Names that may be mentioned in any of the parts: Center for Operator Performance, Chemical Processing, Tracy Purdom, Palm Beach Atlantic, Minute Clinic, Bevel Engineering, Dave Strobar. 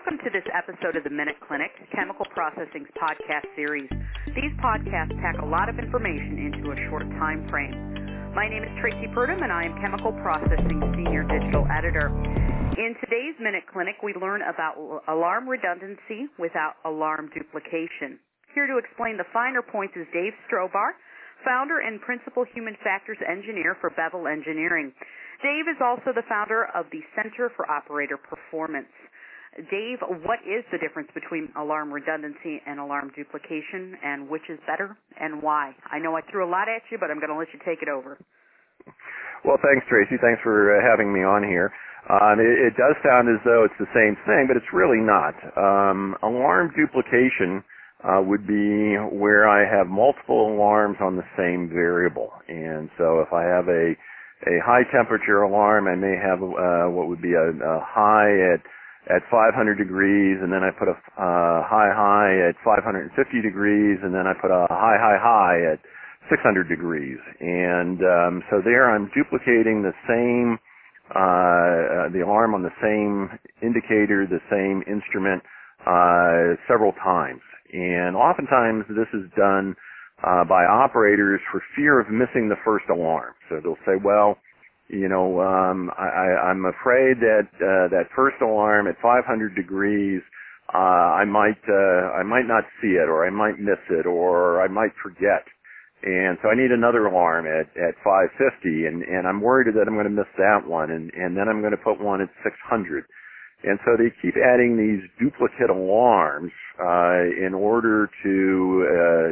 Welcome to this episode of the Minute Clinic, Chemical Processing's podcast series. These podcasts pack a lot of information into a short time frame. My name is Tracy Purdom, and I am Chemical Processing's Senior Digital Editor. In today's Minute Clinic, we learn about alarm redundancy without alarm duplication. Here to explain the finer points is Dave Strobar, founder and principal human factors engineer for Bevel Engineering. Dave is also the founder of the Center for Operator Performance. Dave, what is the difference between alarm redundancy and alarm duplication, and which is better and why? I know I threw a lot at you, but I'm going to let you take it over. Well, thanks, Tracy. Thanks for having me on here. It does sound as though it's the same thing, but it's really not. Alarm duplication would be where I have multiple alarms on the same variable. And so if I have a high temperature alarm, I may have what would be a high at 500 degrees, and then I put a high at 550 degrees, and then I put a high at 600 degrees. And so there I'm duplicating the same, the alarm on the same indicator, the same instrument, several times. And oftentimes this is done by operators for fear of missing the first alarm. So they'll say, well, you know, I'm afraid that that first alarm at 500 degrees, I might not see it, or I might miss it, or I might forget. And so I need another alarm at 550, and I'm worried that I'm going to miss that one, and then I'm going to put one at 600. And so they keep adding these duplicate alarms in order to,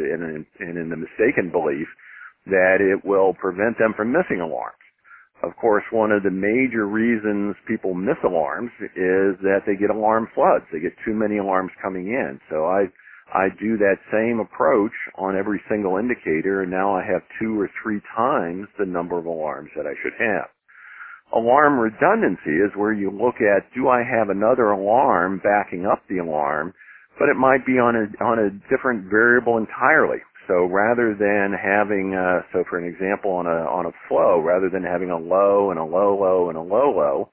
and in the mistaken belief that it will prevent them from missing alarms. Of course, one of the major reasons people miss alarms is that they get alarm floods. They get too many alarms coming in. So I do that same approach on every single indicator, and now I have 2 or 3 times the number of alarms that I should have. Alarm redundancy is where you look at, do I have another alarm backing up the alarm, but it might be on a different variable entirely. So rather than having, so for an example, on a flow, rather than having a low and a low low and a low low,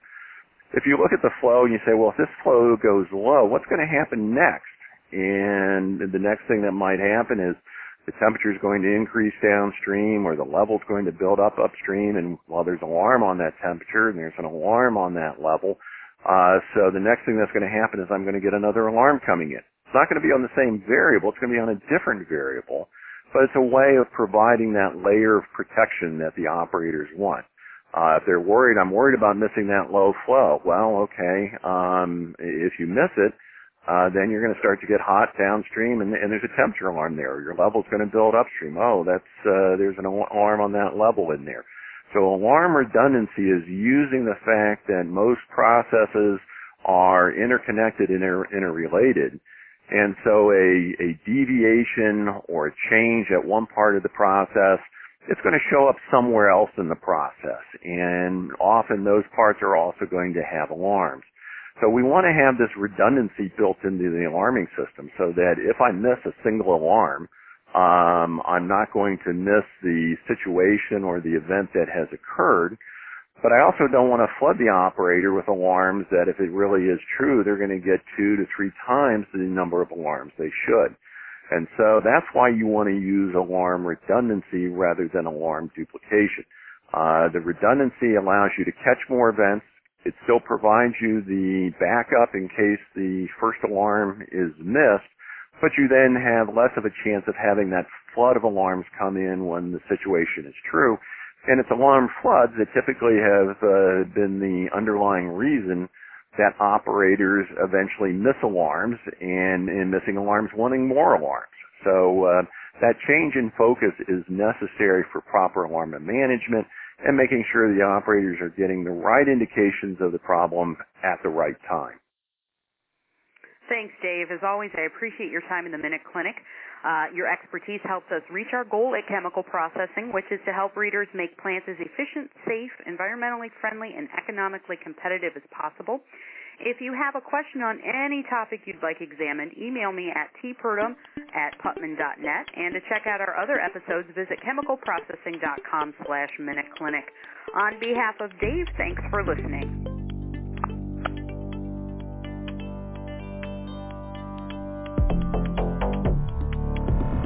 if you look at the flow and you say, well, if this flow goes low, what's going to happen next? And the next thing that might happen is the temperature is going to increase downstream, or the level is going to build up upstream, and well, there's an alarm on that temperature, and there's an alarm on that level. So the next thing that's going to happen is I'm going to get another alarm coming in. It's not going to be on the same variable. It's going to be on a different variable, but it's a way of providing that layer of protection that the operators want. If they're worried, I'm worried about missing that low flow. Well, okay, if you miss it, then you're going to start to get hot downstream, and there's a temperature alarm there. Your level's going to build upstream. Oh, there's an alarm on that level in there. So alarm redundancy is using the fact that most processes are interconnected and interrelated. And so a deviation or a change at one part of the process, it's going to show up somewhere else in the process. And often those parts are also going to have alarms. So we want to have this redundancy built into the alarming system so that if I miss a single alarm, I'm not going to miss the situation or the event that has occurred. But I also don't want to flood the operator with alarms that, if it really is true, they're going to get 2 to 3 times the number of alarms they should. And so that's why you want to use alarm redundancy rather than alarm duplication. The redundancy allows you to catch more events. It still provides you the backup in case the first alarm is missed, but you then have less of a chance of having that flood of alarms come in when the situation is true. And it's alarm floods that typically have been the underlying reason that operators eventually miss alarms, and in missing alarms, wanting more alarms. So that change in focus is necessary for proper alarm management and making sure the operators are getting the right indications of the problem at the right time. Thanks, Dave. As always, I appreciate your time in the Minute Clinic. Your expertise helps us reach our goal at Chemical Processing, which is to help readers make plants as efficient, safe, environmentally friendly, and economically competitive as possible. If you have a question on any topic you'd like examined, email me at tpurdom@putman.net. And to check out our other episodes, visit chemicalprocessing.com/minuteclinic. On behalf of Dave, thanks for listening.